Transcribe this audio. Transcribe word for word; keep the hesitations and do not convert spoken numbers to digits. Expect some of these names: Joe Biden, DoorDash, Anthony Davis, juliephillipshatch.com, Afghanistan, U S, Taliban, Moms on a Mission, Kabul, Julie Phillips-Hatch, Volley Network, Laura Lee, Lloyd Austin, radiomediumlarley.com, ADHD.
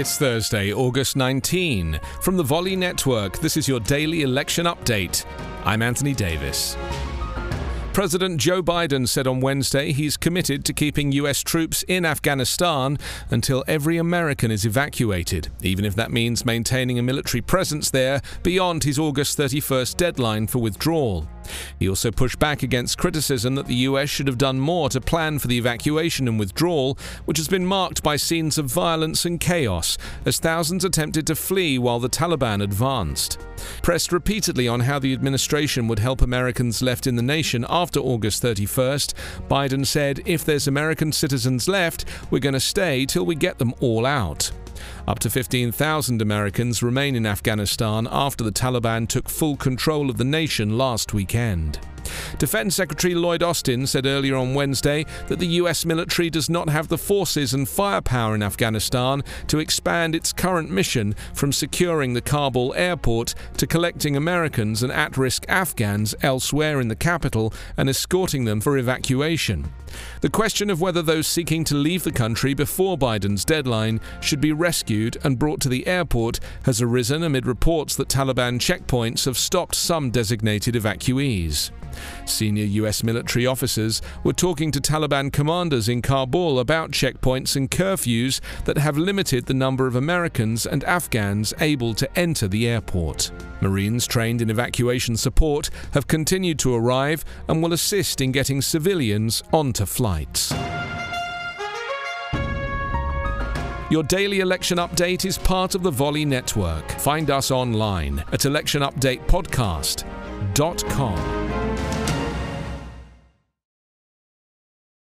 It's Thursday, August nineteenth. From the Volley Network, this is your daily election update. I'm Anthony Davis. President Joe Biden said on Wednesday he's committed to keeping U S troops in Afghanistan until every American is evacuated, even if that means maintaining a military presence there beyond his August thirty-first deadline for withdrawal. He also pushed back against criticism that the U S should have done more to plan for the evacuation and withdrawal, which has been marked by scenes of violence and chaos as thousands attempted to flee while the Taliban advanced. Pressed repeatedly on how the administration would help Americans left in the nation after August thirty-first, Biden said, "If there's American citizens left, we're going to stay till we get them all out." Up to fifteen thousand Americans remain in Afghanistan after the Taliban took full control of the nation last weekend. Defense Secretary Lloyd Austin said earlier on Wednesday that the U S military does not have the forces and firepower in Afghanistan to expand its current mission from securing the Kabul airport to collecting Americans and at-risk Afghans elsewhere in the capital and escorting them for evacuation. The question of whether those seeking to leave the country before Biden's deadline should be rescued and brought to the airport has arisen amid reports that Taliban checkpoints have stopped some designated evacuees. Senior U S military officers were talking to Taliban commanders in Kabul about checkpoints and curfews that have limited the number of Americans and Afghans able to enter the airport. Marines trained in evacuation support have continued to arrive and will assist in getting civilians onto flights. Your daily election update is part of the Volley Network. Find us online at election update podcast dot com.